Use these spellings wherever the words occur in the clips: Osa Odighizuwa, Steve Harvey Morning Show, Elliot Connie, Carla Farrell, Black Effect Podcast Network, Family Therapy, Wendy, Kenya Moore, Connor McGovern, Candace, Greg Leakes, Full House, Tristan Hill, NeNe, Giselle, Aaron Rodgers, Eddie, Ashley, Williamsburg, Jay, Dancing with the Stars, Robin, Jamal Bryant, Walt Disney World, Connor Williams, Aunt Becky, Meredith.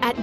At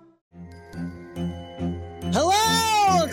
Hello,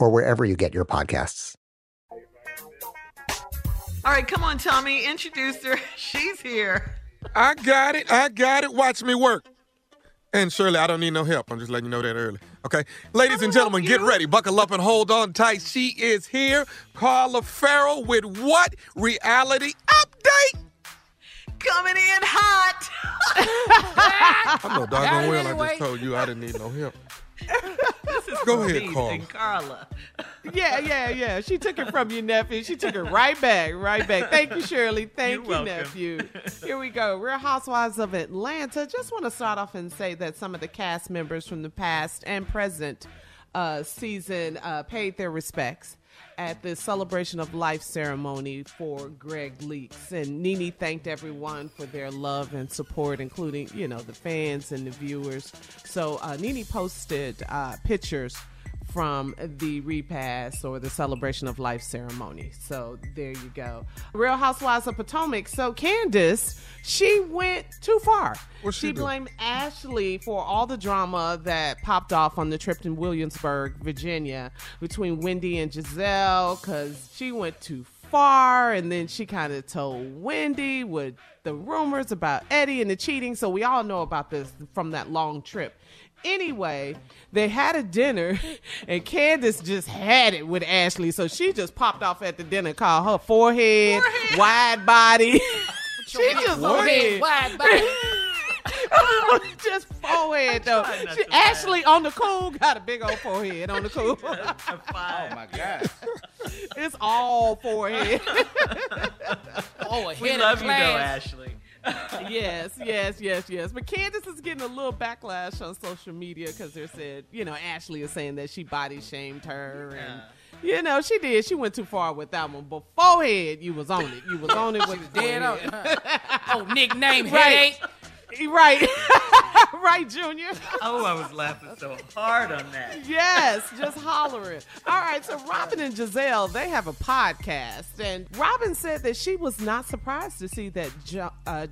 or wherever you get your podcasts. All right, come on, Tommy. Introduce her. She's here. I got it. Watch me work. And Shirley, I don't need no help. I'm just letting you know that early. Okay? Ladies and gentlemen, get ready. Buckle up and hold on tight. She is here. Carla Farrell with What Reality Update? Coming in hot. I know doggone well I just told you I didn't need no help. This is go ahead, Carla. Yeah. She took it from you, nephew. She took it right back. Thank you, Shirley. Thank you, nephew. Here we go. Real Housewives of Atlanta. Just want to start off and say that some of the cast members from the past and present season paid their respects at the Celebration of Life ceremony for Greg Leakes. And NeNe thanked everyone for their love and support, including, you know, the fans and the viewers. So NeNe posted pictures from the repast or the Celebration of Life ceremony. So there you go. Real Housewives of Potomac. So Candace, she went too far. She blamed Ashley for all the drama that popped off on the trip to Williamsburg, Virginia, between Wendy and Giselle, because she went too far. And then she kind of told Wendy with the rumors about Eddie and the cheating. So we all know about this from that long trip. Anyway, they had a dinner, and Candace just had it with Ashley. So she just popped off at the dinner, called her forehead. Wide body. She just forehead, wide body. Just forehead, though. Ashley on the cool got a big old forehead on the cool. Oh, my God. It's all forehead. Oh, a we love you, though, Ashley. Yes. But Candace is getting a little backlash on social media because they said, you know, Ashley is saying that she body shamed her. And, you know, she did. She went too far with that one. But forehead, you was on it. You was on it with the dead on. Oh, nickname, right. Headache. Right. right, Junior? Oh, I was laughing so hard on that. Yes, just hollering. All right, so Robin and Giselle, they have a podcast. And Robin said that she was not surprised to see that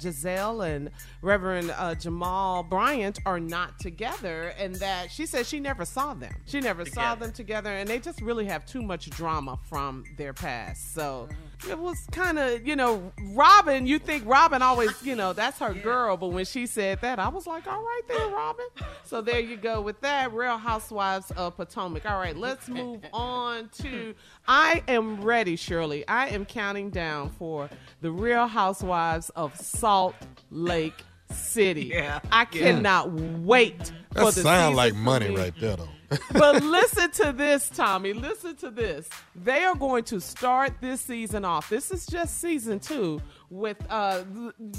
Giselle and Reverend Jamal Bryant are not together. And that she said she never saw them. She never saw them together. And they just really have too much drama from their past. So it was kind of, you know, Robin, you think Robin always, you know, that's her girl. But when she said that, I was like, all right there, Robin. So there you go with that. Real Housewives of Potomac. All right, let's move on to, I am ready, Shirley. I am counting down for the Real Housewives of Salt Lake City. Yeah. I cannot wait for this. That sounds like money right there, though. But listen to this, Tommy. Listen to this. They are going to start this season off. This is just season 2 with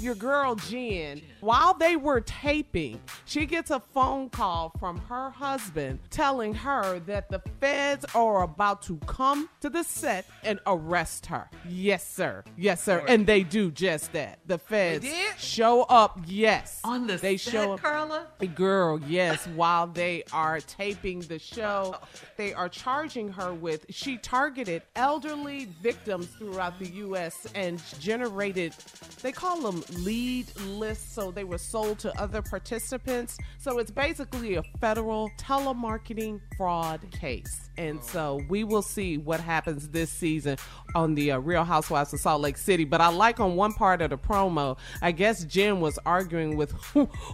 your girl Jen. While they were taping, she gets a phone call from her husband telling her that the feds are about to come to the set and arrest her. Yes, sir. Yes, sir. And they do just that. The feds show up. Yes. On the set, show up, Carla? Girl, yes. While they are taping the show, they are charging her with, she targeted elderly victims throughout the U.S. and generated, they call them lead lists, so they were sold to other participants. So it's basically a federal telemarketing fraud case. And so we will see what happens this season on the Real Housewives of Salt Lake City. But I like on one part of the promo, I guess Jen was arguing with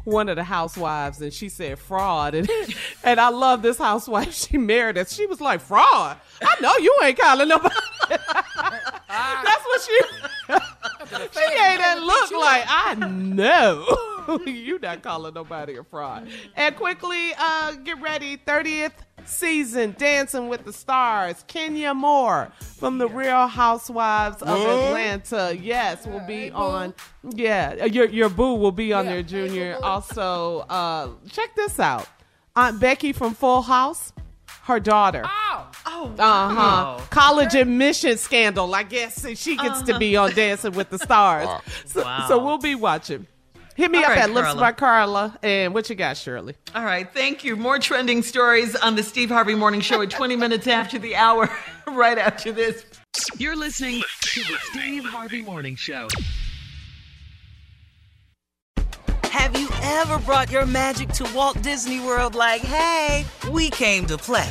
one of the housewives and she said fraud. And I love this housewife, she Meredith. She was like, fraud? I know you ain't calling nobody. That's what she... she ain't that look like, I know. You not calling nobody a fraud. And quickly, get ready, 30th season, Dancing with the Stars. Kenya Moore from the Real Housewives of Atlanta. Yes, will be on. Yeah, your boo will be on there, Junior. Also, check this out. Aunt Becky from Full House. Her daughter. College admission scandal, I guess. And she gets to be on Dancing with the Stars. So we'll be watching. Hit me up at Lips by Carla. And what you got, Shirley? All right. Thank you. More trending stories on the Steve Harvey Morning Show at 20 minutes after the hour, right after this. You're listening to the Steve Harvey Morning Show. Have you ever brought your magic to Walt Disney World like, hey, we came to play?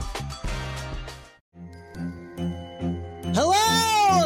Hello,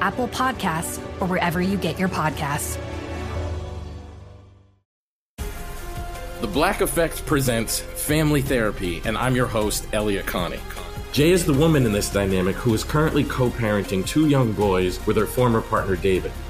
Apple Podcasts, or wherever you get your podcasts. The Black Effect presents Family Therapy, and I'm your host, Elliot Connie. Jay is the woman in this dynamic who is currently co-parenting 2 young boys with her former partner, David.